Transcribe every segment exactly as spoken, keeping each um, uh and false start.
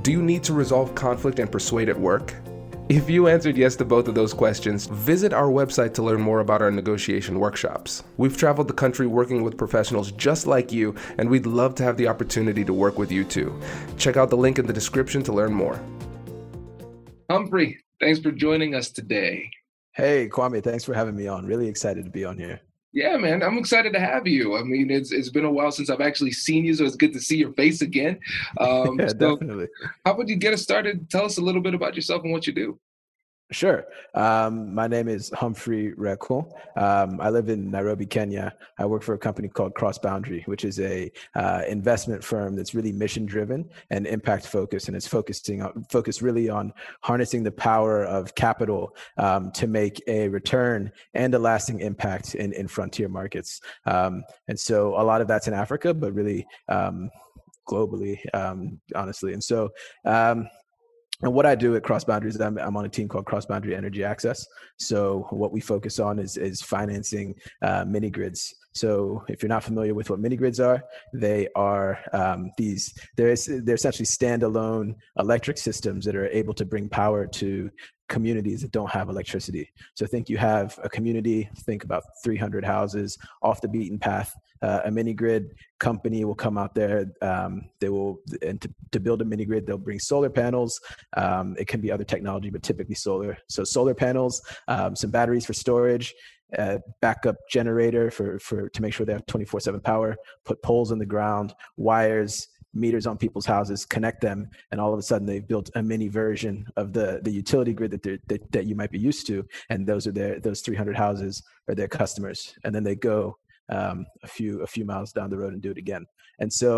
Do you need to resolve conflict and persuade at work? If you answered yes to both of those questions, visit our website to learn more about our negotiation workshops. We've traveled the country working with professionals just like you, and we'd love to have the opportunity to work with you too. Check out the link in the description to learn more. Humphrey, thanks for joining us today. Hey, Kwame, thanks for having me on. Really excited to be on here. Yeah, man, I'm excited to have you. I mean, it's it's been a while since I've actually seen you, so it's good to see your face again. Um, yeah, so definitely. How about you get us started? Tell us a little bit about yourself and what you do. Sure. Um, my name is Humphrey Rekul. Um, I live in Nairobi, Kenya. I work for a company called Cross Boundary, which is a uh, investment firm that's really mission driven and impact focused, and it's focusing on focused really on harnessing the power of capital um, to make a return and a lasting impact in, in frontier markets. Um, and so, a lot of that's in Africa, but really um, globally, um, honestly. And so. Um, And what I do at Cross Boundary is I'm, I'm on a team called Cross Boundary Energy Access. So what we focus on is is financing uh, mini grids. So if you're not familiar with what mini grids are, they are um, these. They're they're essentially standalone electric systems that are able to bring power to communities that don't have electricity. So think you have a community, think about three hundred houses off the beaten path. Uh, a mini grid company will come out there. Um, they will, and to, to build a mini grid, they'll bring solar panels. Um, it can be other technology, but typically solar. So solar panels, um, some batteries for storage, uh, backup generator for, for to make sure they have twenty-four seven power, put poles in the ground, wires, meters on people's houses, connect them, and all of a sudden they've built a mini version of the the utility grid that, that that you might be used to, and those are their those three hundred houses are their customers, and then they go um, a few a few miles down the road and do it again. And so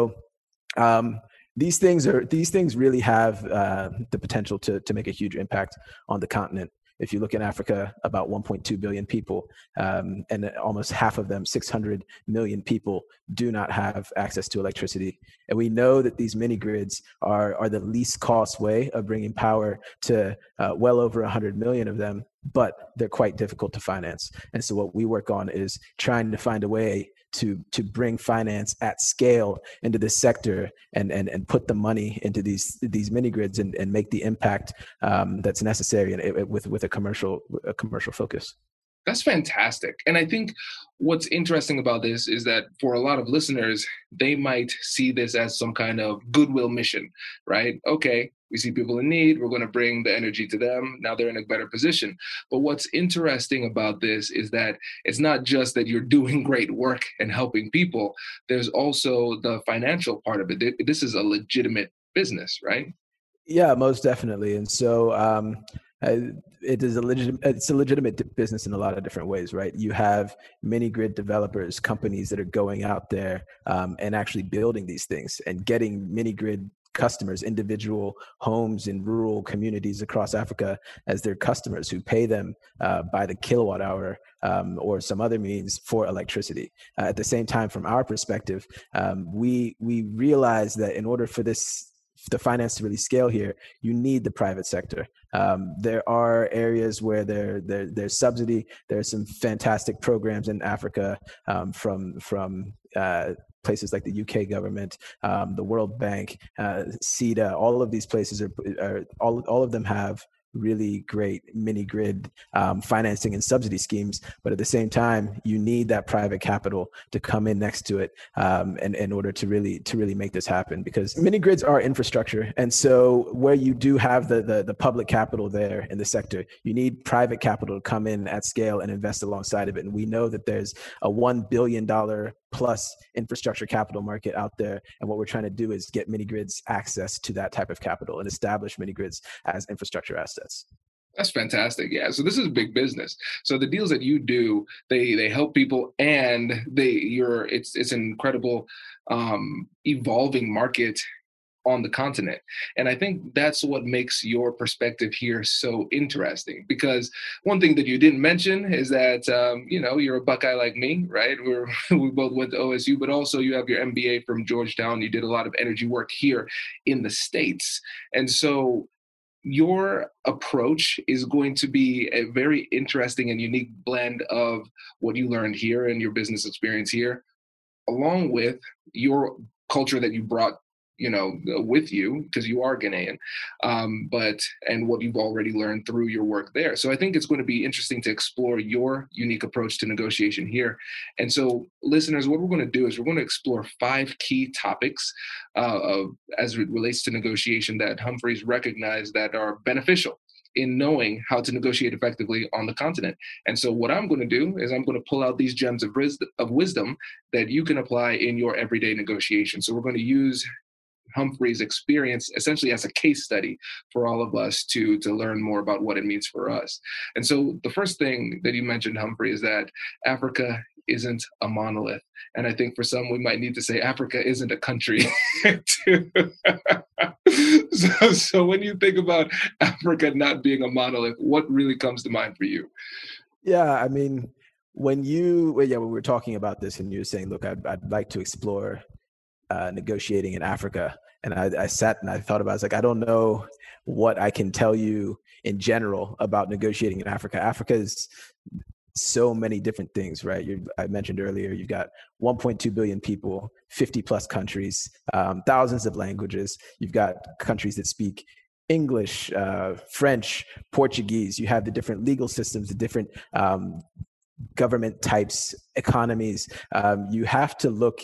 um, these things are these things really have uh, the potential to to make a huge impact on the continent. If you look in Africa, about one point two billion people, um, and almost half of them, six hundred million people, do not have access to electricity. And we know that these mini grids are are the least cost way of bringing power to uh, well over one hundred million of them, but they're quite difficult to finance. And so what we work on is trying to find a way to to bring finance at scale into this sector and and and put the money into these these mini grids and, and make the impact um, that's necessary and it, it, with with a commercial a commercial focus. That's fantastic. And I think what's interesting about this is that for a lot of listeners, they might see this as some kind of goodwill mission, right? Okay, we see people in need, we're going to bring the energy to them. Now they're in a better position. But what's interesting about this is that it's not just that you're doing great work and helping people. There's also the financial part of it. This is a legitimate business, right? Yeah, most definitely. And so, um, I, it is a legit, it's a legitimate business in a lot of different ways, right? You have mini grid developers, companies that are going out there um, and actually building these things and getting mini grid customers, individual homes in rural communities across Africa as their customers who pay them uh, by the kilowatt hour um, or some other means for electricity. Uh, at the same time, from our perspective, um, we we realize that in order for this the finance to really scale here, you need the private sector. Um, there are areas where there, there there's subsidy. There are some fantastic programs in Africa um, from from uh, places like the U K government, um, the World Bank, uh, CEDA. All of these places are, are all all of them have really great mini grid um, financing and subsidy schemes. But at the same time, you need that private capital to come in next to it um, and in order to really to really make this happen, because mini grids are infrastructure. And so where you do have the, the, the public capital there in the sector, you need private capital to come in at scale and invest alongside of it. And we know that there's a one billion dollars plus infrastructure capital market out there. And what we're trying to do is get mini grids access to that type of capital and establish mini grids as infrastructure assets. That's fantastic. Yeah. So this is big business. So the deals that you do, they they help people, and they you're it's it's an incredible um, evolving market on the continent. And I think that's what makes your perspective here so interesting, because one thing that you didn't mention is that, um, you know, you're a Buckeye like me, right? We're, we both went to O S U, but also you have your M B A from Georgetown. You did a lot of energy work here in the States. And so your approach is going to be a very interesting and unique blend of what you learned here and your business experience here, along with your culture that you brought you know, with you, because you are Ghanaian, um, but, and what you've already learned through your work there. So I think it's going to be interesting to explore your unique approach to negotiation here. And so listeners, what we're going to do is we're going to explore five key topics uh, of, as it relates to negotiation that Humphrey's recognized that are beneficial in knowing how to negotiate effectively on the continent. And so what I'm going to do is I'm going to pull out these gems of, ris- of wisdom that you can apply in your everyday negotiation. So we're going to use Humphrey's experience essentially as a case study for all of us to to learn more about what it means for us. And so the first thing that you mentioned, Humphrey, is that Africa isn't a monolith. And I think for some, we might need to say Africa isn't a country. so, so when you think about Africa not being a monolith, what really comes to mind for you? Yeah, I mean, when you, well, yeah, when we were talking about this and you were saying, look, I'd, I'd like to explore Uh, negotiating in Africa. And I, I sat and I thought about it. I was like, I don't know what I can tell you in general about negotiating in Africa. Africa is so many different things, right? You're, I mentioned earlier, you've got one point two billion people, fifty plus countries, um, thousands of languages. You've got countries that speak English, uh, French, Portuguese. You have the different legal systems, the different um, government types, economies. Um, you have to look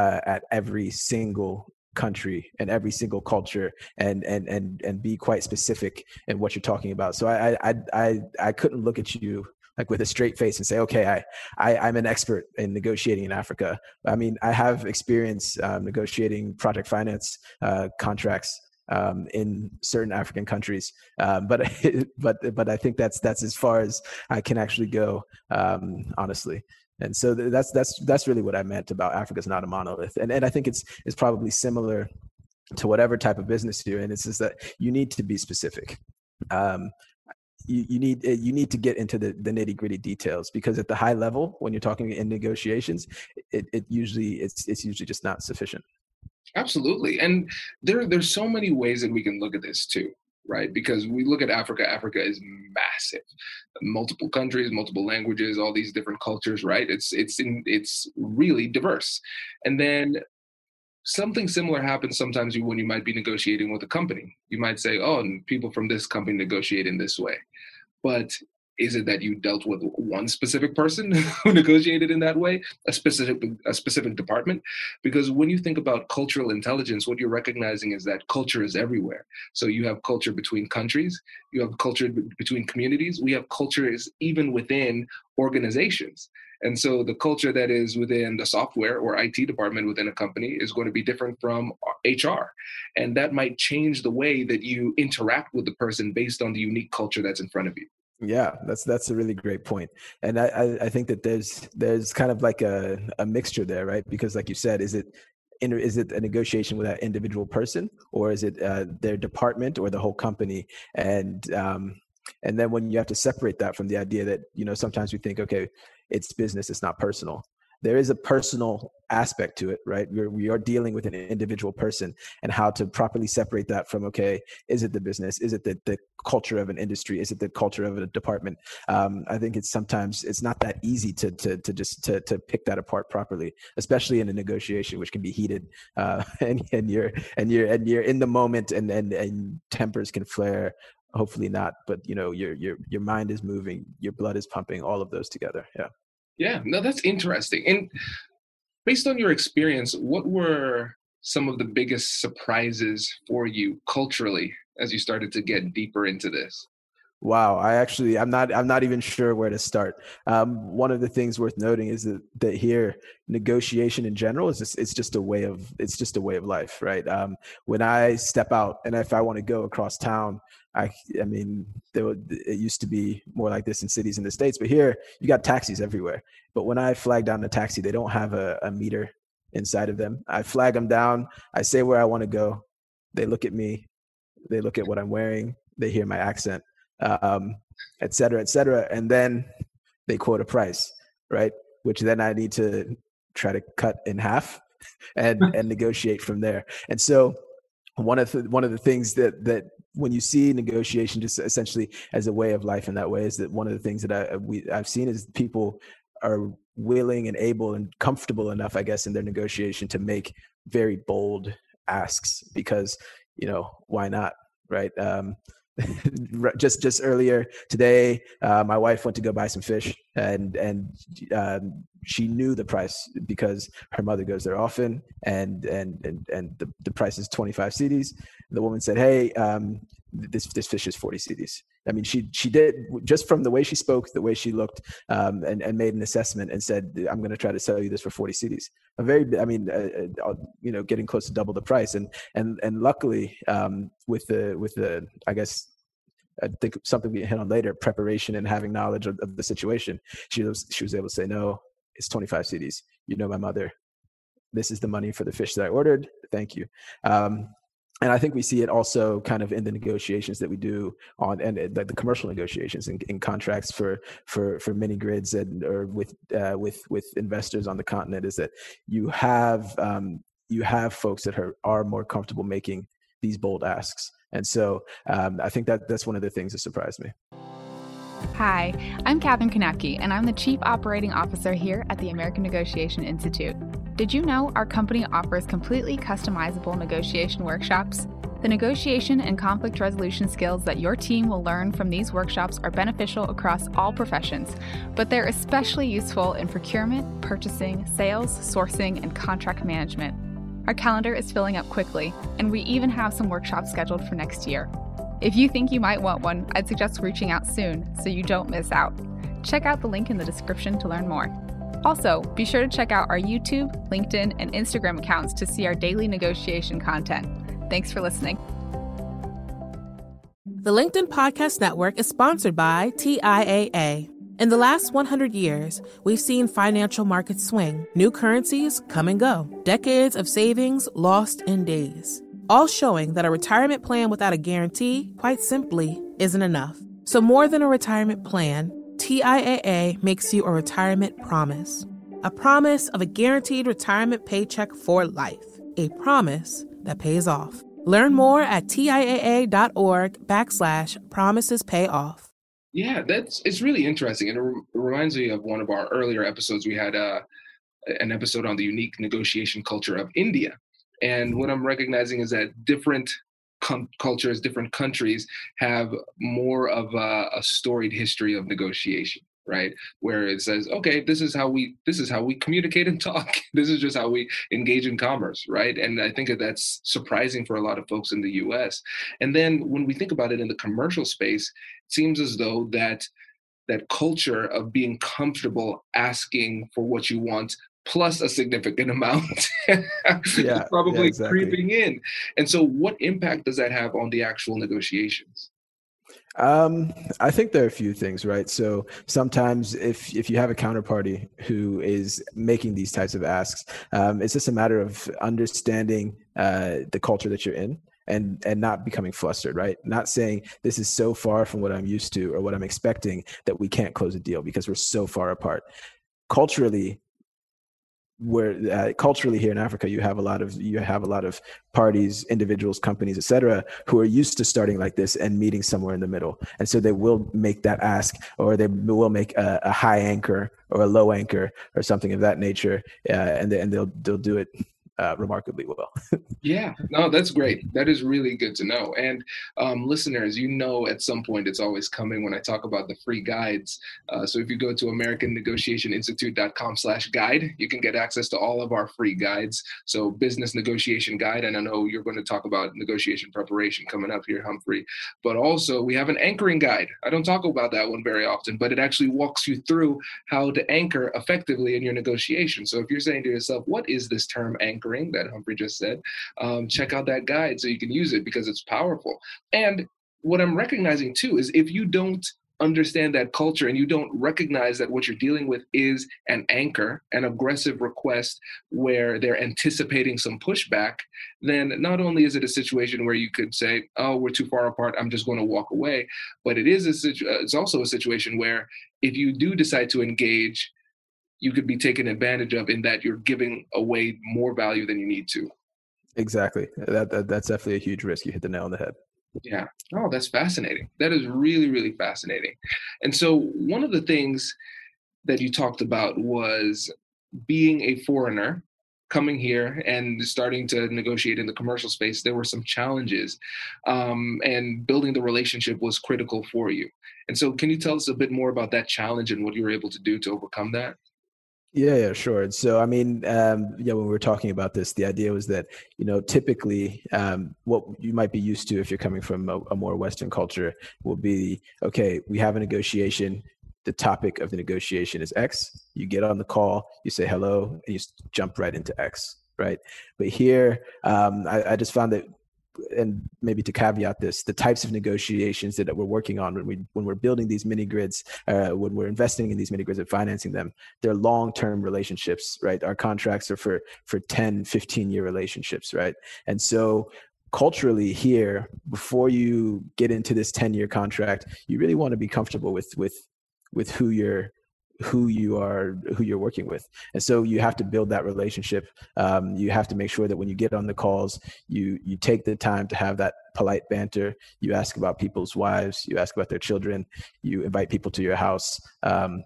Uh, at every single country and every single culture, and and and and be quite specific in what you're talking about. So I I I I couldn't look at you like with a straight face and say, okay, I, I I'm an expert in negotiating in Africa. I mean, I have experience um, negotiating project finance uh, contracts um, in certain African countries, um, but but but I think that's that's as far as I can actually go, um, honestly. And so that's that's that's really what I meant about Africa's not a monolith. And and I think it's it's probably similar to whatever type of business you're in. It's just that you need to be specific. Um, you, you need you need to get into the, the nitty gritty details, because at the high level, when you're talking in negotiations, it, it usually it's it's usually just not sufficient. Absolutely, and there there's so many ways that we can look at this too. Right? Because we look at Africa, Africa is massive, multiple countries, multiple languages, all these different cultures, right? It's it's in, it's really diverse. And then something similar happens sometimes when you might be negotiating with a company. You might say, oh, and people from this company negotiate in this way. But is it that you dealt with one specific person who negotiated in that way, a specific a specific department? Because when you think about cultural intelligence, what you're recognizing is that culture is everywhere. So you have culture between countries, you have culture b- between communities, we have cultures even within organizations. And so the culture that is within the software or I T department within a company is going to be different from H R. And that might change the way that you interact with the person based on the unique culture that's in front of you. Yeah, that's that's a really great point. And I, I think that there's there's kind of like a, a mixture there, right? Because like you said, is it is it a negotiation with that individual person, or is it uh, their department or the whole company? And um, and then when you have to separate that from the idea that, you know, sometimes we think, okay, it's business, it's not personal. There is a personal aspect to it, right? We're, we are dealing with an individual person, and how to properly separate that from, okay, is it the business? Is it the, the culture of an industry? Is it the culture of a department? Um, I think it's sometimes, it's not that easy to to to just to to pick that apart properly, especially in a negotiation, which can be heated, uh, and, and you're and you're and you're in the moment, and and and tempers can flare. Hopefully not, but you know, your your your mind is moving, your blood is pumping, all of those together. Yeah. Yeah, no, that's interesting. And based on your experience, what were some of the biggest surprises for you culturally as you started to get deeper into this? Wow, I actually, I'm not, I'm not even sure where to start. Um, one of the things worth noting is that, that here, negotiation in general is just, it's just a way of, it's just a way of life, right? Um, when I step out and if I want to go across town, I, I mean, there were, it used to be more like this in cities in the States, but here you got taxis everywhere. But when I flag down a taxi, they don't have a, a meter inside of them. I flag them down. I say where I want to go. They look at me. They look at what I'm wearing. They hear my accent. Um, et cetera, et cetera. And then they quote a price, right? Which then I need to try to cut in half and, and negotiate from there. And so one of the, one of the things that, that when you see negotiation just essentially as a way of life in that way is that one of the things that I, we, I've seen is people are willing and able and comfortable enough, I guess, in their negotiation to make very bold asks because, you know, why not, right? Um, just just earlier today, uh, my wife went to go buy some fish, and and um, she knew the price because her mother goes there often, and and and and the, the price is twenty-five cedis. The woman said, "Hey, um, this this fish is forty cedis." I mean, she she did just from the way she spoke, the way she looked, um, and and made an assessment and said, "I'm going to try to sell you this for forty cedis." A very, I mean, uh, uh, you know, getting close to double the price, and and and luckily um, with the with the, I guess. I think something we hit on later, preparation and having knowledge of, of the situation. She was, she was able to say, no, it's twenty-five cedis. You know, my mother, this is the money for the fish that I ordered. Thank you. Um, and I think we see it also kind of in the negotiations that we do on, and like the commercial negotiations in, in contracts for, for, for mini grids and, or with, uh, with, with investors on the continent is that you have, um, you have folks that are, are more comfortable making these bold asks. And so um, I think that that's one of the things that surprised me. Hi, I'm Catherine Kanapke, and I'm the Chief Operating Officer here at the American Negotiation Institute. Did you know our company offers completely customizable negotiation workshops? The negotiation and conflict resolution skills that your team will learn from these workshops are beneficial across all professions, but they're especially useful in procurement, purchasing, sales, sourcing, and contract management. Our calendar is filling up quickly, and we even have some workshops scheduled for next year. If you think you might want one, I'd suggest reaching out soon so you don't miss out. Check out the link in the description to learn more. Also, be sure to check out our YouTube, LinkedIn, and Instagram accounts to see our daily negotiation content. Thanks for listening. The LinkedIn Podcast Network is sponsored by T I A A. In the last one hundred years, we've seen financial markets swing, new currencies come and go, decades of savings lost in days, all showing that a retirement plan without a guarantee, quite simply, isn't enough. So more than a retirement plan, T I A A makes you a retirement promise. A promise of a guaranteed retirement paycheck for life. A promise that pays off. Learn more at T I A A dot org backslash promises pay off. Yeah, that's it's really interesting. And it re- reminds me of one of our earlier episodes. We had uh, an episode on the unique negotiation culture of India. And what I'm recognizing is that different com- cultures, different countries have more of a, a storied history of negotiation, right? Where it says, okay, this is how we this is how we communicate and talk. This is just how we engage in commerce, right? And I think that that's surprising for a lot of folks in the U S. And then when we think about it in the commercial space, it seems as though that that culture of being comfortable asking for what you want plus a significant amount yeah, is probably yeah, exactly. creeping in. And so what impact does that have on the actual negotiations? Um, I think there are a few things, right? So sometimes if, if you have a counterparty who is making these types of asks, um, it's just a matter of understanding uh, the culture that you're in and, and not becoming flustered, right? Not saying this is so far from what I'm used to or what I'm expecting that we can't close a deal because we're so far apart. Culturally, where uh, culturally here in Africa, you have a lot of you have a lot of parties, individuals, companies, et cetera, who are used to starting like this and meeting somewhere in the middle. And so they will make that ask, or they will make a, a high anchor or a low anchor or something of that nature. Uh, and, they, and they'll, they'll do it uh, remarkably well. Yeah, no, that's great. That is really good to know. And um, listeners, you know, at some point it's always coming when I talk about the free guides. Uh, so if you go to american negotiation institute dot com slash guide, you can get access to all of our free guides. So business negotiation guide, and I know you're going to talk about negotiation preparation coming up here, Humphrey, but also we have an anchoring guide. I don't talk about that one very often, but it actually walks you through how to anchor effectively in your negotiation. So if you're saying to yourself, what is this term anchoring that Humphrey just said, um, check out that guide so you can use it because it's powerful. And what I'm recognizing too is if you don't understand that culture and you don't recognize that what you're dealing with is an anchor, an aggressive request where they're anticipating some pushback, then not only is it a situation where you could say, oh, we're too far apart, I'm just going to walk away, but it is a situ- it's also a situation where if you do decide to engage, you could be taken advantage of in that you're giving away more value than you need to. Exactly. That, that that's definitely a huge risk. You hit the nail on the head. Yeah. Oh, that's fascinating. That is really, really fascinating. And so one of the things that you talked about was being a foreigner, coming here and starting to negotiate in the commercial space. There were some challenges, um, and building the relationship was critical for you. And so can you tell us a bit more about that challenge and what you were able to do to overcome that? Yeah, yeah, sure. So, I mean, um, yeah, when we were talking about this, the idea was that, you know, typically um, what you might be used to if you're coming from a, a more Western culture will be, okay, we have a negotiation. The topic of the negotiation is X. You get on the call, you say hello, and you jump right into X, right? But here, um, I, I just found that, and maybe to caveat this, the types of negotiations that we're working on when, we, when we're building these mini grids, uh, when we're investing in these mini grids and financing them, they're long-term relationships, right? Our contracts are for, for ten, fifteen-year relationships, right? And so culturally here, before you get into this ten-year contract, you really want to be comfortable with with with who you're who you are, who you're working with. And so you have to build that relationship. Um, you have to make sure that when you get on the calls, you you take the time to have that polite banter. You ask about people's wives, you ask about their children, you invite people to your house, um,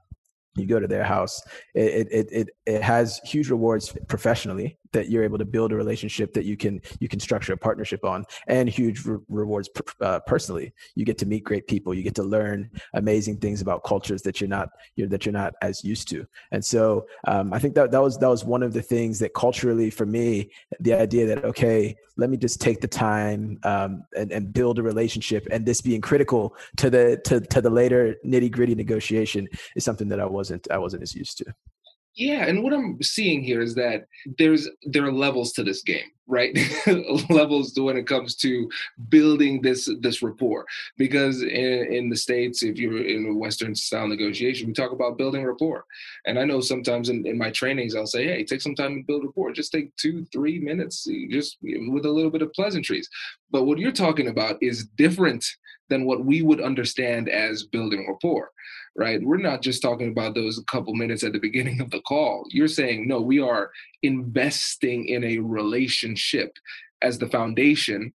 you go to their house. It, it, it, it has huge rewards professionally that you're able to build a relationship that you can, you can structure a partnership on, and huge re- rewards per, uh, personally. You get to meet great people. You get to learn amazing things about cultures that you're not, you're, that you're not as used to. And so um, I think that, that was, that was one of the things that culturally for me, the idea that, okay, let me just take the time um, and, and build a relationship, and this being critical to the, to, to the later nitty gritty negotiation is something that I was Wasn't, I wasn't as used to. Yeah, and what I'm seeing here is that there's there are levels to this game, right? Levels to when it comes to building this this rapport. Because in, in the States, if you're in a Western style negotiation, we talk about building rapport. And I know sometimes in, in my trainings, I'll say, hey, take some time to build rapport. Just take two, three minutes, just with a little bit of pleasantries. But what you're talking about is different than what we would understand as building rapport, right? We're not just talking about those couple minutes at the beginning of the call. You're saying, no, we are investing in a relationship as the foundation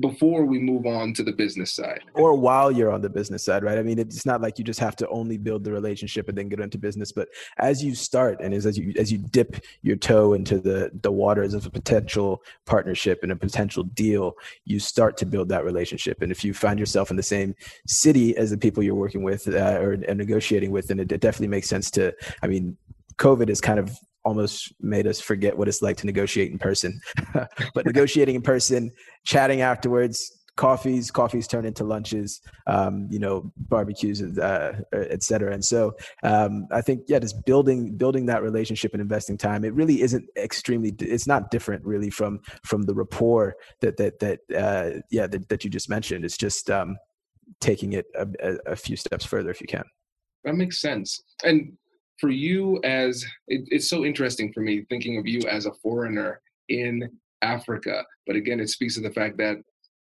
before we move on to the business side. Or while you're on the business side, right? I mean, it's not like you just have to only build the relationship and then get into business, but as you start and as you as you dip your toe into the, the waters of a potential partnership and a potential deal, you start to build that relationship. And if you find yourself in the same city as the people you're working with uh, or and negotiating with, then it, it definitely makes sense to, I mean, COVID is kind of almost made us forget what it's like to negotiate in person, but negotiating in person, chatting afterwards, coffees, coffees turn into lunches, um, you know, barbecues, uh, et cetera. And so um, I think, yeah, just building, building that relationship and investing time, it really isn't extremely, it's not different really from, from the rapport that, that, that uh, yeah, that, that you just mentioned. It's just um, taking it a, a few steps further if you can. That makes sense. And for you as, it, it's so interesting for me thinking of you as a foreigner in Africa. But again, it speaks to the fact that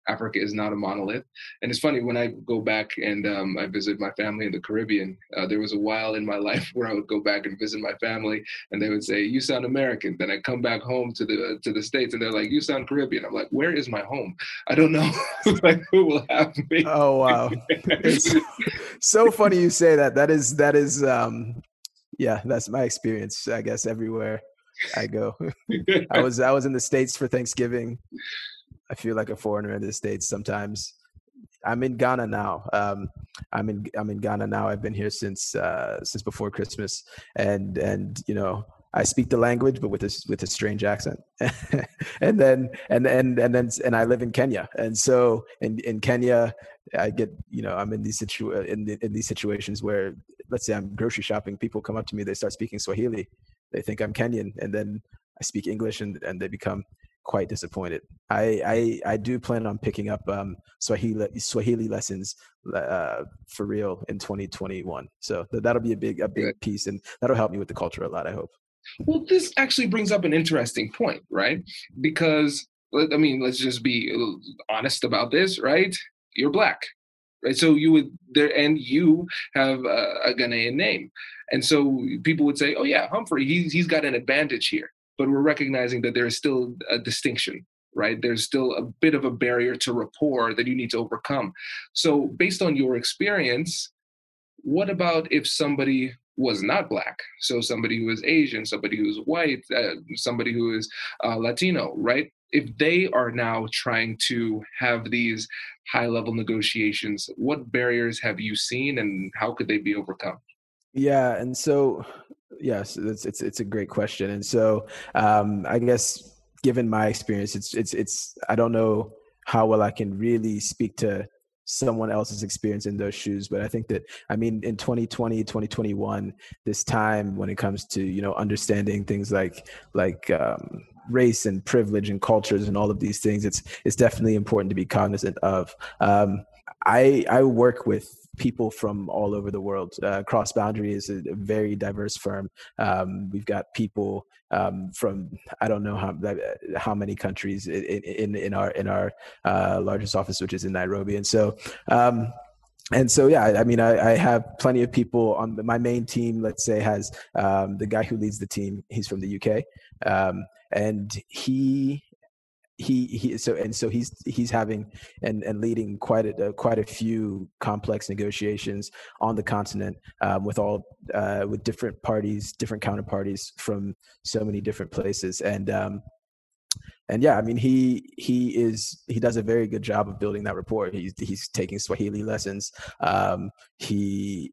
Africa is not a monolith. And it's funny, when I go back and um, I visit my family in the Caribbean, uh, there was a while in my life where I would go back and visit my family and they would say, you sound American. Then I come back home to the, to the States and they're like, you sound Caribbean. I'm like, where is my home? I don't know. Like, who will have me? Oh, wow. It's so funny you say that. That is, that is, um, yeah, that's my experience, I guess, everywhere I go. I was I was in the States for Thanksgiving. I feel like a foreigner in the States sometimes. I'm in Ghana now. Um, I'm in I'm in Ghana now. I've been here since uh, since before Christmas, and and you know I speak the language, but with a with a strange accent. and then and and and then and I live in Kenya, and so in, in Kenya I get you know I'm in these situ in the, in these situations where, let's say I'm grocery shopping, people come up to me, they start speaking Swahili, they think I'm Kenyan, and then I speak English, and and they become quite disappointed. I, I I do plan on picking up um, Swahili Swahili lessons uh, for real in twenty twenty-one. So th- that'll be a big a big Good. piece, and that'll help me with the culture a lot, I hope. Well, this actually brings up an interesting point, right? Because I mean, let's just be honest about this, right? You're Black, right? So you would there, and you have a, a Ghanaian name, and so people would say, "Oh yeah, Humphrey, he's he's got an advantage here." But we're recognizing that there is still a distinction, right? There's still a bit of a barrier to rapport that you need to overcome. So based on your experience, what about if somebody was not Black? So somebody who is Asian, somebody who is white, uh, somebody who is uh, Latino, right? If they are now trying to have these high-level negotiations, what barriers have you seen and how could they be overcome? Yeah, and so... Yes, it's it's it's a great question, and so um, I guess given my experience, it's it's it's I don't know how well I can really speak to someone else's experience in those shoes, but I think that I mean in twenty twenty, twenty twenty-one, this time when it comes to you know understanding things like like um, race and privilege and cultures and all of these things, it's it's definitely important to be cognizant of. Um, I I work with people from all over the world. Uh, Cross Boundary is a, a very diverse firm. Um, we've got people um, from I don't know how how many countries in in, in our in our uh, largest office, which is in Nairobi. And so um, and so yeah, I, I mean I, I have plenty of people on the, my main team. Let's say has um, the guy who leads the team. He's from the U K, um, and he. He he so and so he's he's having and, and leading quite a uh, quite a few complex negotiations on the continent um, with all uh, with different parties, different counterparties from so many different places, and um, and yeah, I mean he he is he does a very good job of building that rapport. He's he's taking Swahili lessons. Um, he.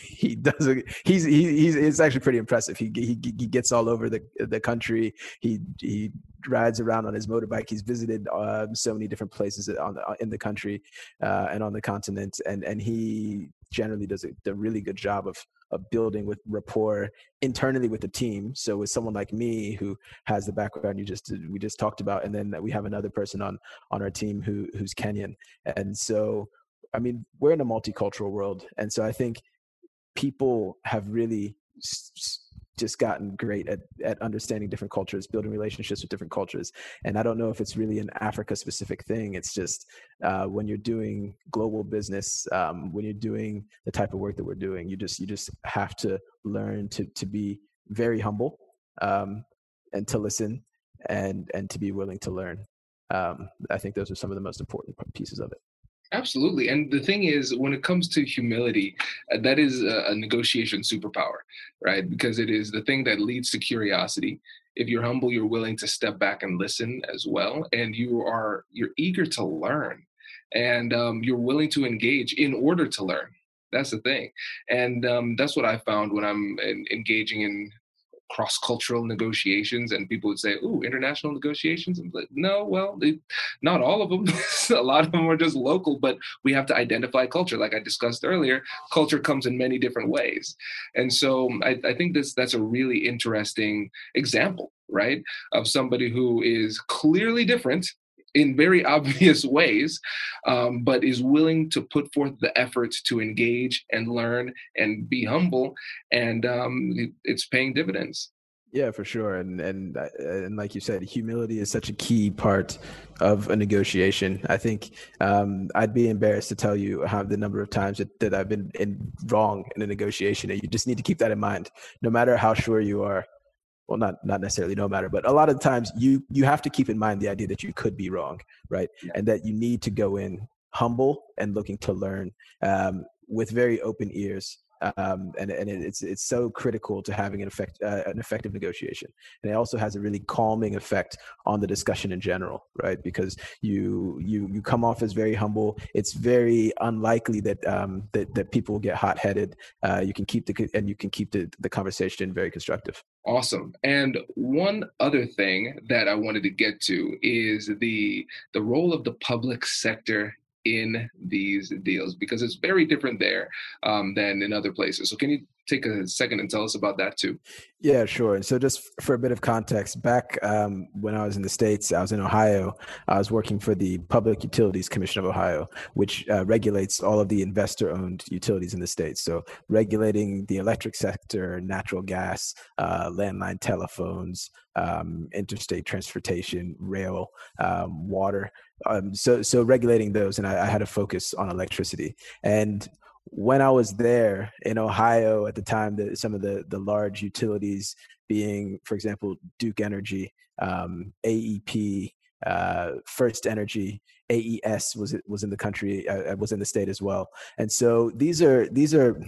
He does. A, he's he, he's. It's actually pretty impressive. He he he gets all over the the country. He he rides around on his motorbike. He's visited uh, so many different places on the, in the country uh, and on the continent. And and he generally does a, a really good job of of building with rapport internally with the team. So with someone like me who has the background you just we just talked about, and then we have another person on on our team who who's Kenyan. And so I mean we're in a multicultural world, and so I think people have really just gotten great at, at understanding different cultures, building relationships with different cultures. And I don't know if it's really an Africa specific thing. It's just uh, when you're doing global business, um, when you're doing the type of work that we're doing, you just you just have to learn to to be very humble um, and to listen and and to be willing to learn. Um, I think those are some of the most important pieces of it. Absolutely. And the thing is, when it comes to humility, uh, that is a, a negotiation superpower, right? Because it is the thing that leads to curiosity. If you're humble, you're willing to step back and listen as well. And you are, you're eager to learn, and um, you're willing to engage in order to learn. That's the thing. And um, that's what I found when I'm in, engaging in cross-cultural negotiations, and people would say, "Ooh, international negotiations." I'm like, no, well, they, not all of them. A lot of them are just local, but we have to identify culture. Like I discussed earlier, culture comes in many different ways. And so I, I think this that's a really interesting example, right, of somebody who is clearly different in very obvious ways, um, but is willing to put forth the effort to engage and learn and be humble, and um, it, it's paying dividends. Yeah, for sure. And and and like you said, humility is such a key part of a negotiation. I think um, I'd be embarrassed to tell you how the number of times that, that I've been in wrong in a negotiation, and you just need to keep that in mind, no matter how sure you are. Well, not not necessarily no matter, but a lot of times you you have to keep in mind the idea that you could be wrong, right? Yeah. And that you need to go in humble and looking to learn um, with very open ears Um, and and it's it's so critical to having an effect uh, an effective negotiation, and it also has a really calming effect on the discussion in general, right? Because you you you come off as very humble. It's very unlikely that um, that that people get hot headed. Uh, you can keep the and you can keep the, the conversation very constructive. Awesome. And one other thing that I wanted to get to is the the role of the public sector in these deals, because it's very different there um, than in other places. So can you take a second and tell us about that too? Yeah, sure. And so just for a bit of context, back um, when I was in the States, I was in Ohio, I was working for the Public Utilities Commission of Ohio, which uh, regulates all of the investor-owned utilities in the States. So regulating the electric sector, natural gas, uh, landline telephones, um, interstate transportation, rail, um, water. Um, so, so regulating those, and I, I had a focus on electricity. And when I was there in Ohio at the time, the, some of the, the large utilities being, for example, Duke Energy, um, A E P, uh, First Energy, A E S was was in the country, uh, was in the state as well. And so these are these are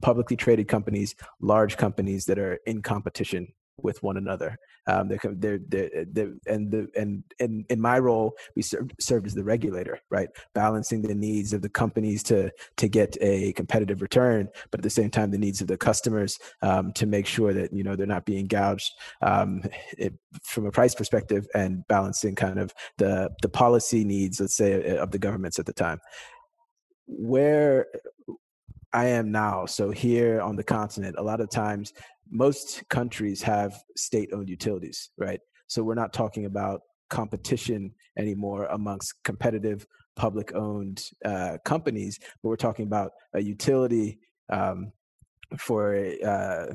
publicly traded companies, large companies that are in competition with one another. Um, they're, they're, they're, they're, and the and and in my role, we served, served as the regulator, right? Balancing the needs of the companies to to get a competitive return, but at the same time, the needs of the customers um, to make sure that you know they're not being gouged um, it, from a price perspective, and balancing kind of the the policy needs, let's say, of the governments at the time. Where I am now, so here on the continent, a lot of times, most countries have state-owned utilities, right? So we're not talking about competition anymore amongst competitive public-owned uh, companies, but we're talking about a utility um, for uh,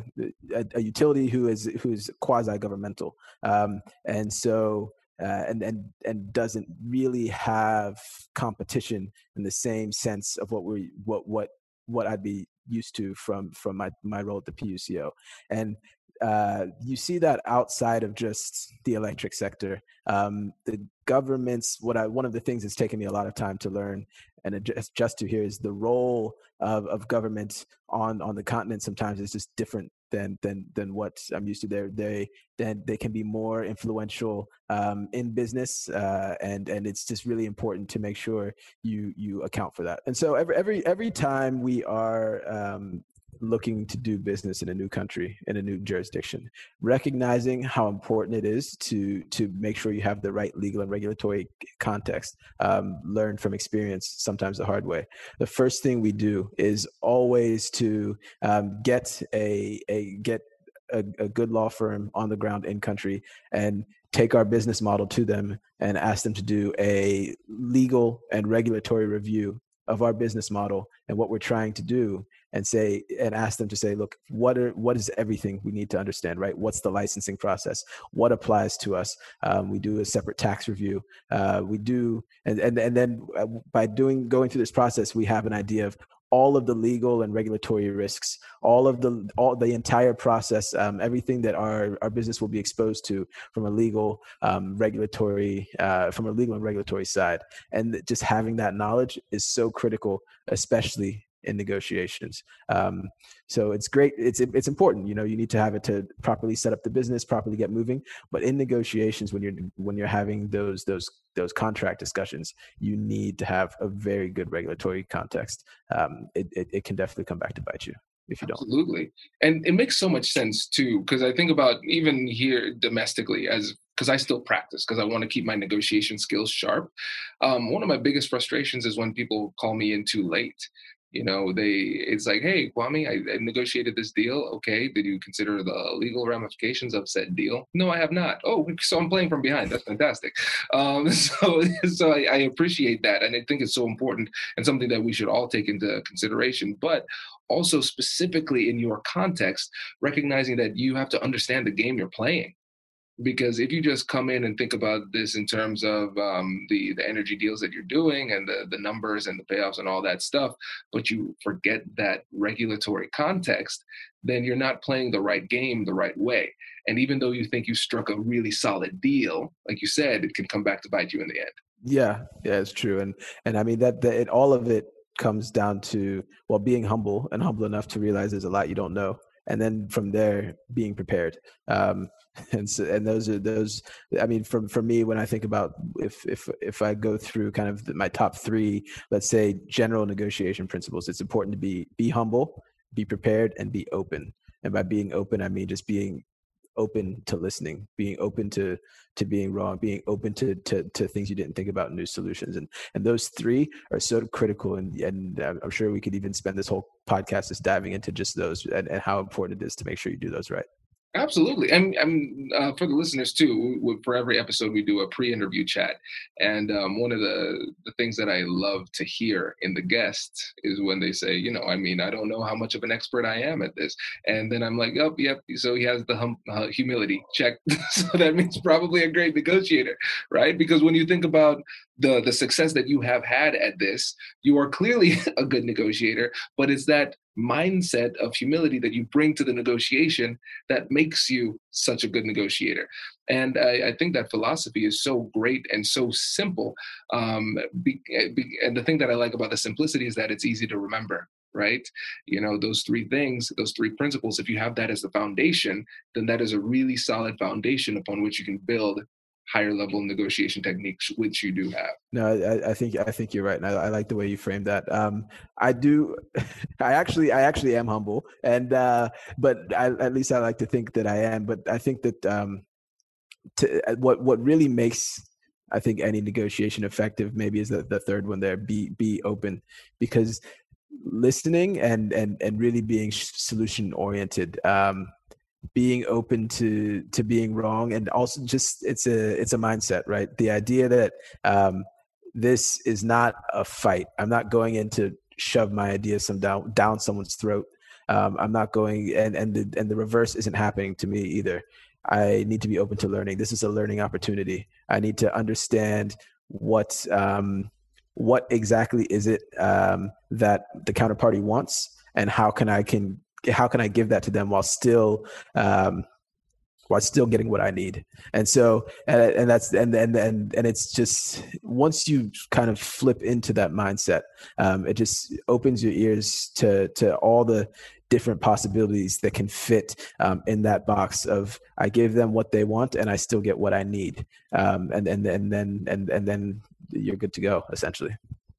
a, a utility who is who is quasi-governmental, um, and so uh, and and and doesn't really have competition in the same sense of what we what what what I'd be used to from from my, my role at the P U C O. And uh, you see that outside of just the electric sector. Um, the governments, what I, one of the things that's taken me a lot of time to learn and adjust, adjust to here is the role of, of government on, on the continent sometimes is just different than than than what I'm used to there. They then they can be more influential um, in business, uh, and and it's just really important to make sure you you account for that. And so every every every time we are um, looking to do business in a new country, in a new jurisdiction, recognizing how important it is to to make sure you have the right legal and regulatory context, um, learn from experience, sometimes the hard way. The first thing we do is always to um, get a a get a, a good law firm on the ground in country and take our business model to them and ask them to do a legal and regulatory review of our business model and what we're trying to do, and say and ask them to say, look, what are what is everything we need to understand, right? What's the licensing process? What applies to us? Um, we do a separate tax review. Uh, we do, and and and then by doing going through this process, we have an idea of all of the legal and regulatory risks, all of the all the entire process, um, everything that our, our business will be exposed to from a legal um, regulatory uh, from a legal and regulatory side, and just having that knowledge is so critical, especially in negotiations. Um, so it's great. It's it's important. You know, you need to have it to properly set up the business, properly get moving. But in negotiations, when you're when you're having those those those contract discussions, you need to have a very good regulatory context. Um, it, it it can definitely come back to bite you if you don't. Absolutely, and it makes so much sense too, because I think about even here domestically as. Because I still practice, because I want to keep my negotiation skills sharp. Um, one of my biggest frustrations is when people call me in too late. You know, they it's like, hey, Kwame, I, I negotiated this deal. Okay, did you consider the legal ramifications of said deal? No, I have not. Oh, so I'm playing from behind. That's fantastic. Um, so so I, I appreciate that. And I think it's so important and something that we should all take into consideration. But also specifically in your context, recognizing that you have to understand the game you're playing. Because if you just come in and think about this in terms of um, the, the energy deals that you're doing and the, the numbers and the payoffs and all that stuff, but you forget that regulatory context, then you're not playing the right game the right way. And even though you think you struck a really solid deal, like you said, it can come back to bite you in the end. Yeah, yeah, it's true. And and I mean, that, that it, all of it comes down to, well, being humble and humble enough to realize there's a lot you don't know. And then from there, being prepared. Um, and so, and those are those, I mean, from, for me, when I think about if, if, if I go through kind of my top three, let's say general negotiation principles, it's important to be, be humble, be prepared, and be open. And by being open, I mean, just being open to listening, being open to, to being wrong, being open to, to, to things you didn't think about, new solutions. And, and those three are so critical. And, and I'm sure we could even spend this whole podcast just diving into just those and, and how important it is to make sure you do those right. Absolutely. And, and uh, for the listeners too, we, for every episode, we do a pre-interview chat. And um, one of the, the things that I love to hear in the guests is when they say, you know, I mean, I don't know how much of an expert I am at this. And then I'm like, oh, yep. So he has the hum, uh, humility check. So that means probably a great negotiator, right? Because when you think about the the success that you have had at this, you are clearly a good negotiator, but it's that mindset of humility that you bring to the negotiation that makes you such a good negotiator. And I, I think that philosophy is so great and so simple. Um, be, be, and the thing that I like about the simplicity is that it's easy to remember, right? You know, those three things, those three principles, if you have that as the foundation, then that is a really solid foundation upon which you can build higher level negotiation techniques, which you do have. No, I, I think I think you're right, and I, I like the way you framed that. Um, I do, I actually I actually am humble, and uh, but I, at least I like to think that I am. But I think that um, to, what what really makes I think any negotiation effective maybe is the, the third one there. Be be open, because listening and and and really being solution oriented. Um, being open to, to being wrong. And also just, it's a, it's a mindset, right? The idea that um, this is not a fight. I'm not going in to shove my ideas some down, down someone's throat. Um, I'm not going and, and the, and the reverse isn't happening to me either. I need to be open to learning. This is a learning opportunity. I need to understand what, um, what exactly is it um, that the counterparty wants, and how can I can, how can I give that to them while still, um, while still getting what I need? And so, and, and that's, and, and, and, and it's just, once you kind of flip into that mindset, um, it just opens your ears to, to all the different possibilities that can fit, um, in that box of, I give them what they want and I still get what I need. Um, and, and, and then, and, and then you're good to go, essentially.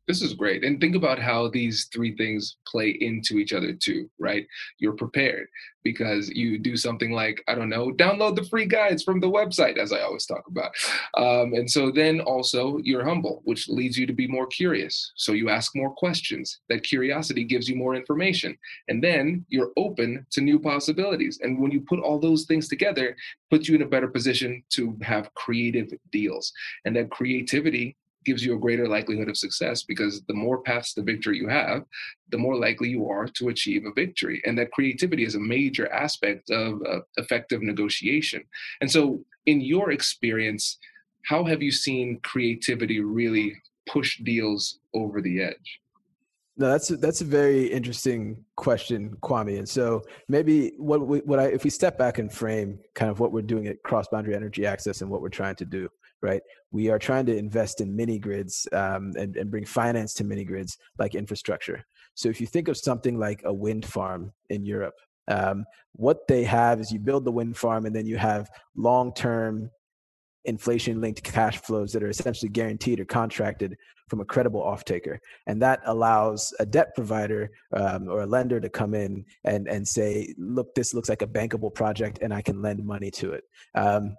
This is great. And think about how these three things play into each other too, right? You're prepared because you do something like, I don't know, download the free guides from the website, as I always talk about. Um, and so then also you're humble, which leads you to be more curious. So you ask more questions. That curiosity gives you more information. And then you're open to new possibilities. And when you put all those things together, puts you in a better position to have creative deals. And that creativity gives you a greater likelihood of success, because the more paths to victory you have, the more likely you are to achieve a victory. And that creativity is a major aspect of uh, effective negotiation. And so in your experience, how have you seen creativity really push deals over the edge? No, that's a, that's a very interesting question, Kwame. And so maybe what we, what I, if we step back and frame kind of what we're doing at Cross Boundary Energy Access and what we're trying to do, right? We are trying to invest in mini grids um, and, and bring finance to mini grids like infrastructure. So if you think of something like a wind farm in Europe, um, what they have is you build the wind farm and then you have long-term inflation-linked cash flows that are essentially guaranteed or contracted from a credible off-taker. And that allows a debt provider um, or a lender to come in and, and say, look, this looks like a bankable project and I can lend money to it. Um,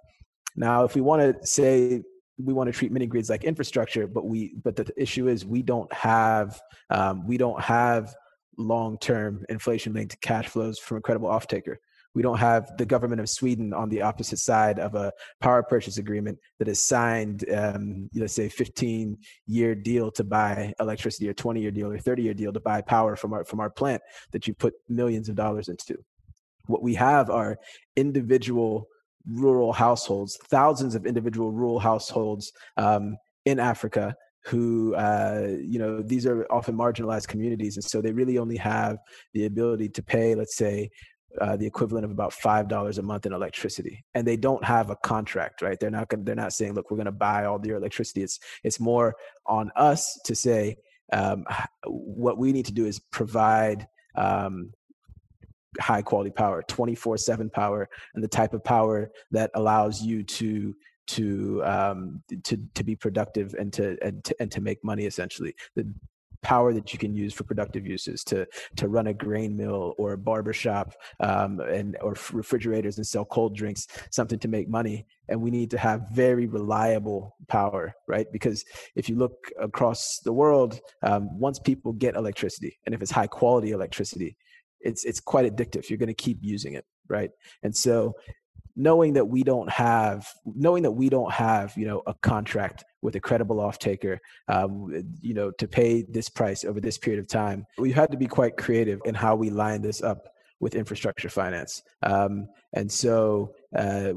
Now, if we want to say we want to treat mini grids like infrastructure, but we but the issue is we don't have um, we don't have long-term inflation-linked cash flows from a credible off-taker. We don't have the government of Sweden on the opposite side of a power purchase agreement that has signed, um, let's say, fifteen-year deal to buy electricity, or twenty-year deal, or thirty-year deal to buy power from our from our plant that you put millions of dollars into. What we have are individual rural households, thousands of individual rural households um, in Africa who, uh, you know, these are often marginalized communities. And so they really only have the ability to pay, let's say, uh, the equivalent of about five dollars a month in electricity. And they don't have a contract, right? They're not gonna, they're not saying, look, we're going to buy all your electricity. It's, it's more on us to say, um, what we need to do is provide um, high quality power, twenty-four seven power, and the type of power that allows you to to um, to to be productive and to and to, and to make money, essentially. The power that you can use for productive uses, to to run a grain mill or a barbershop, um, and or refrigerators and sell cold drinks, something to make money. And we need to have very reliable power, right? Because if you look across the world, um, once people get electricity, and if it's high quality electricity, it's it's quite addictive. You're going to keep using it, right? And so, knowing that we don't have, knowing that we don't have, you know, a contract with a credible off-taker, um, you know, to pay this price over this period of time, we had to be quite creative in how we line this up with infrastructure finance. Um, and so, uh,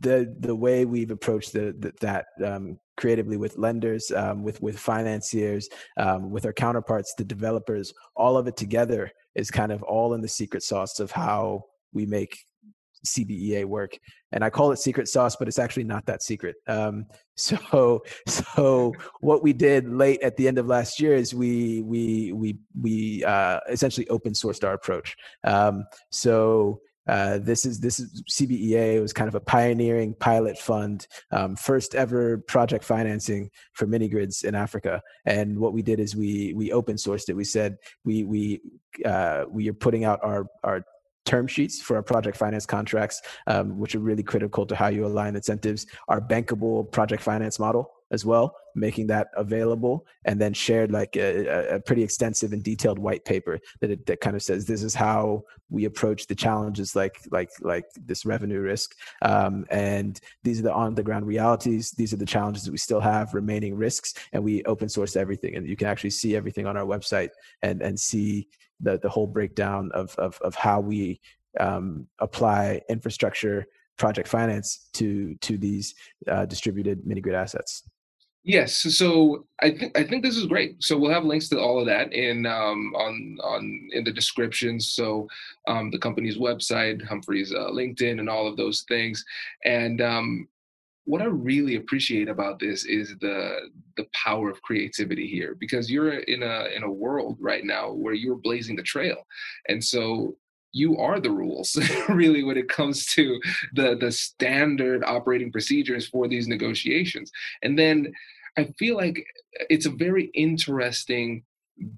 the the way we've approached the, the, that um, creatively with lenders, um, with with financiers, um, with our counterparts, the developers, all of it together is kind of all in the secret sauce of how we make C B E A work. And I call it secret sauce, but it's actually not that secret. Um, so, so what we did late at the end of last year is we we we we uh, essentially open sourced our approach. Um, so. Uh, this is this is C B E A was kind of a pioneering pilot fund, um, first ever project financing for mini grids in Africa. And what we did is we we open sourced it. We said we we uh, we are putting out our our term sheets for our project finance contracts, um, which are really critical to how you align incentives. Our bankable project finance model as well, making that available, and then shared like a, a pretty extensive and detailed white paper that it, that kind of says this is how we approach the challenges like like like this revenue risk, um, and these are the on the ground realities. These are the challenges that we still have, remaining risks, and we open source everything, and you can actually see everything on our website and and see the the whole breakdown of of of how we um, apply infrastructure project finance to to these uh, distributed mini grid assets. Yes, so I think I think this is great. So we'll have links to all of that in um, on on in the description. So um, the company's website, Humphrey's uh, LinkedIn, and all of those things. And um, what I really appreciate about this is the the power of creativity here, because you're in a in a world right now where you're blazing the trail, and so you are the rules, really, when it comes to the the standard operating procedures for these negotiations. And then I feel like it's a very interesting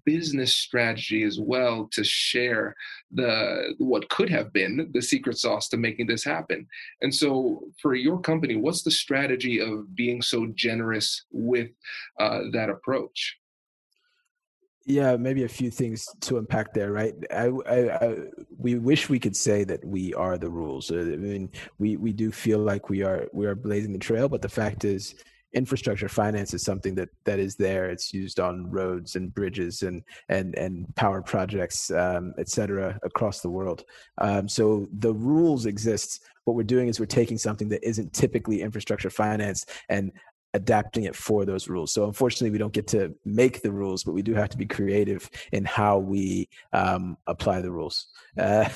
business strategy as well to share the what could have been the secret sauce to making this happen. And so for your company, what's the strategy of being so generous with uh, that approach? Yeah, maybe a few things to unpack there, right? I, I, I, we wish we could say that we are the rules. I mean, we, we do feel like we are we are blazing the trail, but the fact is, infrastructure finance is something that that is there. It's used on roads and bridges and and and power projects, um, et cetera, across the world. Um, so the rules exist. What we're doing is we're taking something that isn't typically infrastructure finance and adapting it for those rules. So unfortunately, we don't get to make the rules, but we do have to be creative in how we um, apply the rules. Uh,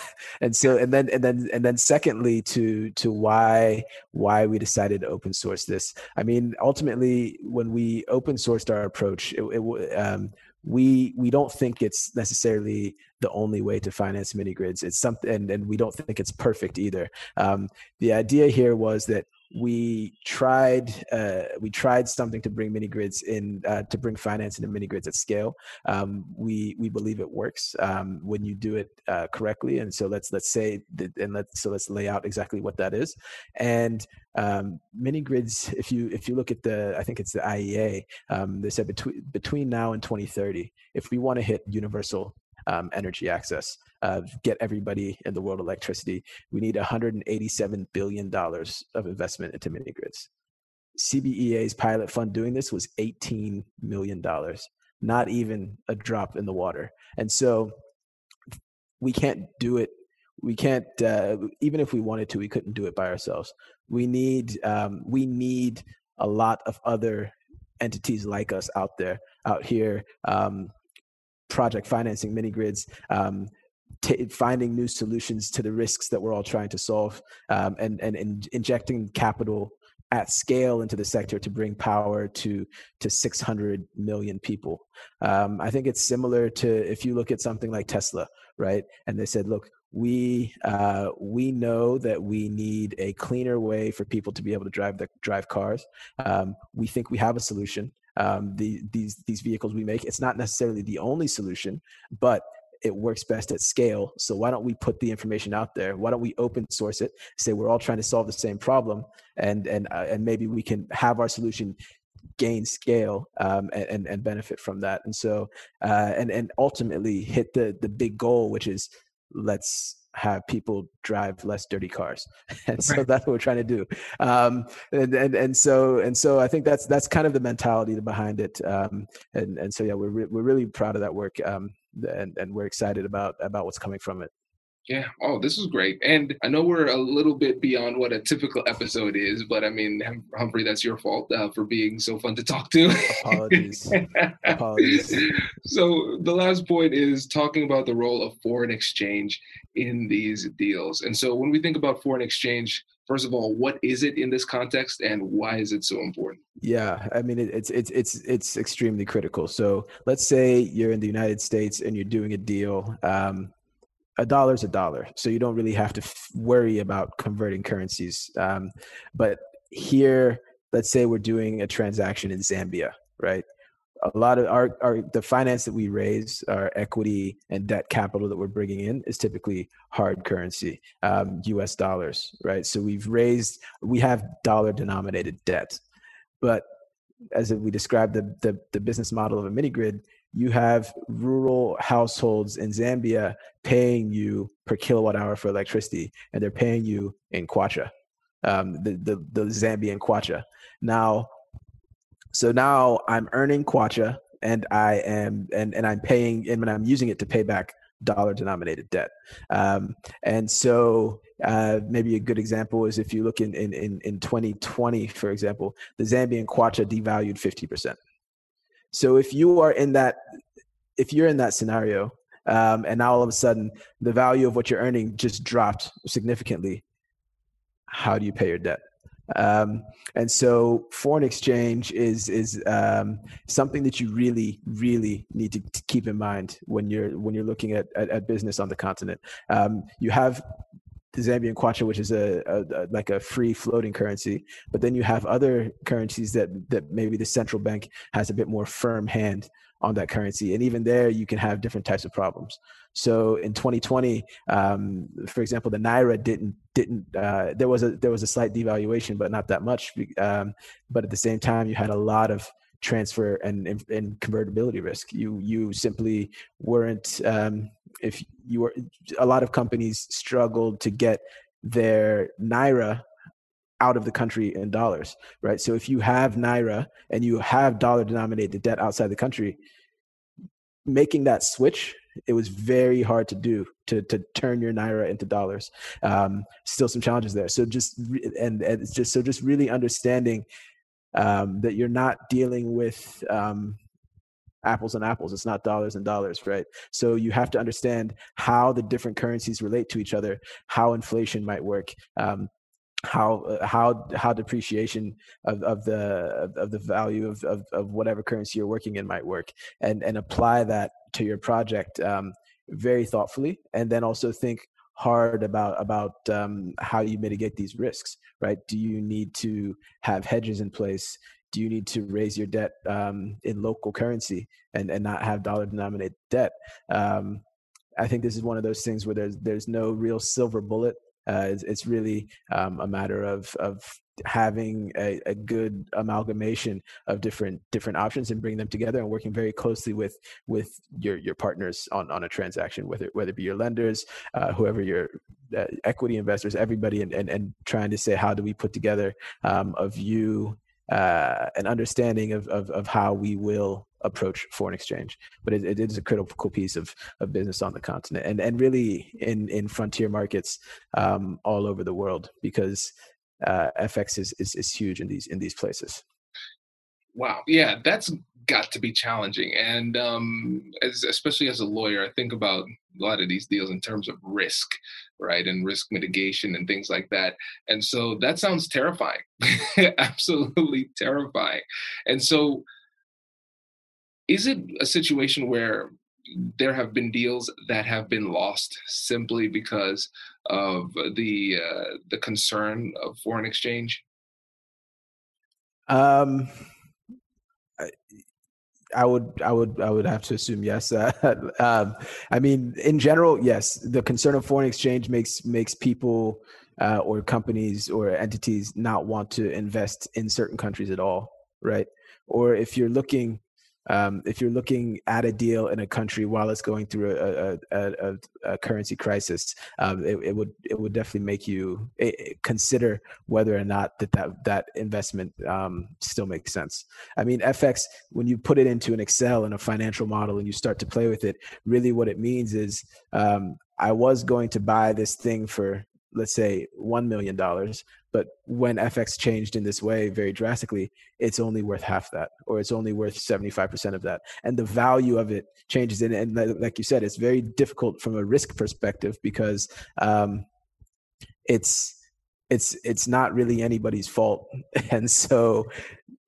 and so, and then, and then, and then, secondly, to to why why we decided to open source this. I mean, ultimately, when we open sourced our approach, it, it, um, we we don't think it's necessarily the only way to finance mini grids. It's something, and, and we don't think it's perfect either. Um, the idea here was that we tried uh, we tried something to bring mini grids in uh, to bring finance into mini grids at scale. Um, we we believe it works um, when you do it uh, correctly, and so let's let's say that, and let's so let's lay out exactly what that is. And um, mini grids, if you if you look at the, I think it's the I E A, um, they said between between now and twenty thirty, if we want to hit universal Um, energy access, uh, get everybody in the world electricity, we need one hundred eighty-seven billion dollars of investment into mini grids. C B E A's pilot fund doing this was eighteen million dollars, not even a drop in the water. And so we can't do it. We can't, uh, even if we wanted to, we couldn't do it by ourselves. We need, um, we need a lot of other entities like us out there, out here, um, project financing mini grids, um, t- finding new solutions to the risks that we're all trying to solve, um, and, and and injecting capital at scale into the sector to bring power to to six hundred million people. Um, I think it's similar to if you look at something like Tesla, right? And they said, look, we uh, we know that we need a cleaner way for people to be able to drive the, drive cars. Um, we think we have a solution. Um, the, these these vehicles we make, it's not necessarily the only solution, but it works best at scale. So why don't we put the information out there? Why don't we open source it? Say we're all trying to solve the same problem, and and uh, and maybe we can have our solution gain scale um, and and benefit from that. And so uh, and and ultimately hit the the big goal, which is let's have people drive less dirty cars. And so that's what we're trying to do. Um, and, and, and so, and so I think that's, that's kind of the mentality behind it. Um, and, and so, yeah, we're, re- we're really proud of that work. Um, and, and we're excited about, about what's coming from it. Yeah. Oh, this is great. And I know we're a little bit beyond what a typical episode is, but I mean, Humphrey, that's your fault uh, for being so fun to talk to. Apologies. Apologies. So the last point is talking about the role of foreign exchange in these deals. And so when we think about foreign exchange, first of all, what is it in this context, and why is it so important? Yeah, I mean, it, it's it's it's it's extremely critical. So let's say you're in the United States and you're doing a deal. Um, a dollar is a dollar, so you don't really have to f- worry about converting currencies. Um, but here, let's say we're doing a transaction in Zambia, right? A lot of our, our the finance that we raise, our equity and debt capital that we're bringing in, is typically hard currency, um, U S dollars, right? So we've raised, we have dollar denominated debt. But as we described the, the, the business model of a mini grid, you have rural households in Zambia paying you per kilowatt hour for electricity, and they're paying you in kwacha, um, the, the, the Zambian kwacha. Now, So now I'm earning kwacha, and I am, and, and I'm paying, and I'm using it to pay back dollar-denominated debt. Um, and so uh, maybe a good example is if you look in in in, in twenty twenty, for example, the Zambian kwacha devalued fifty percent. So if you are in that, if you're in that scenario, um, and now all of a sudden the value of what you're earning just dropped significantly, how do you pay your debt? Um, and so foreign exchange is, is, um, something that you really, really need to, to keep in mind when you're, when you're looking at, at, at business on the continent. Um, you have the Zambian kwacha, which is a, a, a, like a free floating currency, but then you have other currencies that, that maybe the central bank has a bit more firm hand on that currency. And even there you can have different types of problems. So in twenty twenty, um, for example, the Naira didn't, didn't, uh, there was a, there was a slight devaluation, but not that much. Um, but at the same time, you had a lot of transfer and, and, and convertibility risk. You, you simply weren't, um, if you were, a lot of companies struggled to get their Naira out of the country in dollars, right? So if you have Naira and you have dollar denominated debt outside the country, making that switch, it was very hard to do, to to turn your Naira into dollars. Um, still some challenges there. So just, re- and, and it's just, so just really understanding um, that you're not dealing with um, apples and apples. It's not dollars and dollars, right? So you have to understand how the different currencies relate to each other, how inflation might work, um, how how how depreciation of, of the of the value of, of of whatever currency you're working in might work, and and apply that to your project um, very thoughtfully, and then also think hard about about um, how you mitigate these risks. Right? Do you need to have hedges in place? Do you need to raise your debt um, in local currency and and not have dollar denominated debt? Um, I think this is one of those things where there's there's no real silver bullet. Uh, it's, it's really um, a matter of of having a, a good amalgamation of different different options and bring them together, and working very closely with with your your partners on, on a transaction, whether whether it be your lenders, uh, whoever your uh, equity investors, everybody, and, and and trying to say how do we put together um, a view, uh, an understanding of, of of how we will approach foreign exchange. But it, it is a critical piece of, of business on the continent, and, and really in, in frontier markets um, all over the world, because uh, F X is, is, is huge in these in these places. Wow. Yeah, that's got to be challenging. And um, as, especially as a lawyer, I think about a lot of these deals in terms of risk, right? And risk mitigation and things like that. And so that sounds terrifying, absolutely terrifying. And so is it a situation where there have been deals that have been lost simply because of the uh, the concern of foreign exchange? Um, I would, I would, I would have to assume yes. Uh, um, I mean, in general, yes. The concern of foreign exchange makes makes people uh, or companies or entities not want to invest in certain countries at all, right? Or if you're looking. Um, if you're looking at a deal in a country while it's going through a, a, a, a currency crisis, um, it, it would it would definitely make you consider whether or not that that, that investment um, still makes sense. I mean, F X, when you put it into an Excel and a financial model and you start to play with it, really what it means is um, I was going to buy this thing for, let's say, one million dollars, but when F X changed in this way very drastically, it's only worth half that, or it's only worth seventy-five percent of that. And the value of it changes. And, and like you said, it's very difficult from a risk perspective because um, it's it's it's not really anybody's fault. And so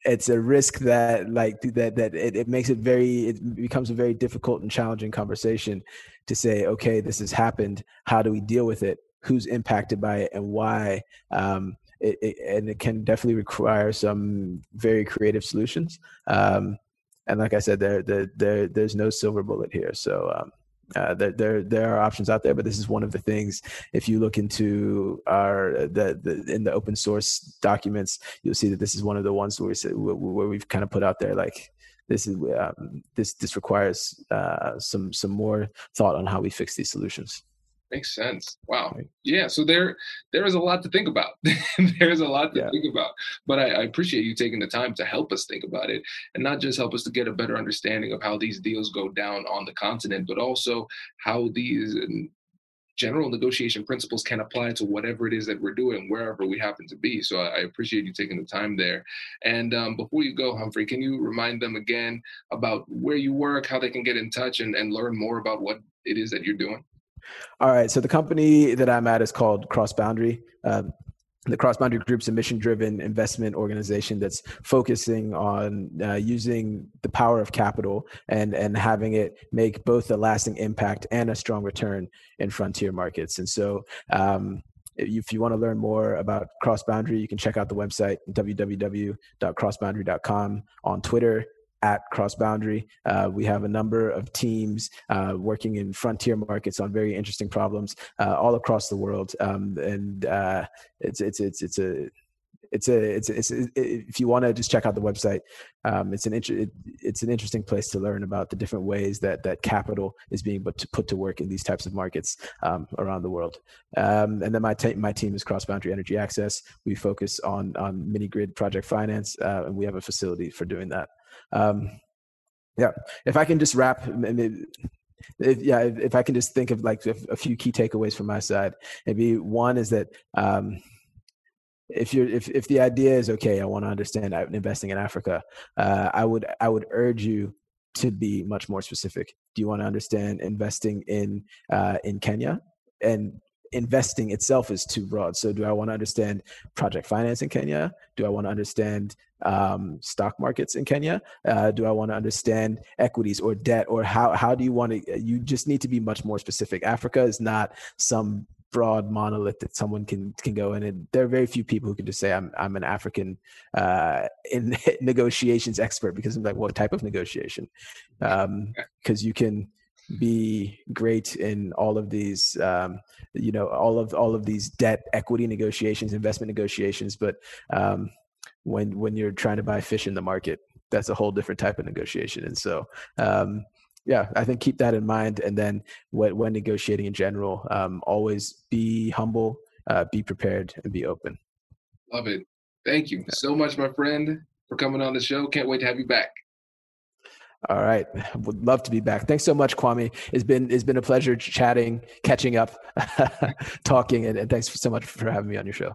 it's a risk that like that that it, it makes it very, it becomes a very difficult and challenging conversation to say, okay, this has happened. How do we deal with it? Who's impacted by it and why, um, it, it, and it can definitely require some very creative solutions. Um, and like I said, there, there, there, there's no silver bullet here. So um, uh, there, there, there are options out there, but this is one of the things. If you look into our the, the in the open source documents, you'll see that this is one of the ones where, we, where we've kind of put out there like this is um, this this requires uh, some some more thought on how we fix these solutions. Makes sense. Wow. Yeah. So there, there is a lot to think about. There's a lot to yeah. think about, but I, I appreciate you taking the time to help us think about it and not just help us to get a better understanding of how these deals go down on the continent, but also how these general negotiation principles can apply to whatever it is that we're doing, wherever we happen to be. So I, I appreciate you taking the time there. And um, before you go, Humphrey, can you remind them again about where you work, how they can get in touch and, and learn more about what it is that you're doing? All right. So the company that I'm at is called Cross Boundary. Um, the Cross Boundary Group's a mission-driven investment organization that's focusing on uh, using the power of capital and, and having it make both a lasting impact and a strong return in frontier markets. And so um, if you want to learn more about Cross Boundary, you can check out the website, w w w dot cross boundary dot com, on Twitter, at Cross Boundary. Uh, we have a number of teams uh, working in frontier markets on very interesting problems uh, all across the world. Um, and uh, it's, it's, it's, it's a, it's a, it's, it's, it's if you want to just check out the website, um, it's an, inter- it, it's an interesting place to learn about the different ways that, that capital is being put to, put to work in these types of markets um, around the world. Um, and then my te- my team is Cross Boundary Energy Access. We focus on, on mini grid project finance, uh, and we have a facility for doing that. Um, yeah, if I can just wrap, if, yeah, if I can just think of like a few key takeaways from my side, maybe one is that, um, if you're, if, if the idea is, okay, I want to understand investing in Africa, uh, I would, I would urge you to be much more specific. Do you want to understand investing in, uh, in Kenya? And investing itself is too broad. So do I want to understand project finance in Kenya? Do I want to understand um, stock markets in Kenya? Uh, do I want to understand equities or debt, or how, how do you want to, you just need to be much more specific. Africa is not some broad monolith that someone can, can go in. And there are very few people who can just say, I'm, I'm an African uh, in negotiations expert, because I'm like, what type of negotiation? Um, 'cause you can be great in all of these, um, you know, all of all of these debt, equity negotiations, investment negotiations. But um, when when you're trying to buy fish in the market, that's a whole different type of negotiation. And so, um, yeah, I think keep that in mind. And then when, when negotiating in general, um, always be humble, uh, be prepared, and be open. Love it. Thank you so much, my friend, for coming on the show. Can't wait to have you back. All right. Would love to be back. Thanks so much, Kwame. It's been, it's been a pleasure chatting, catching up, talking, and, and thanks so much for having me on your show.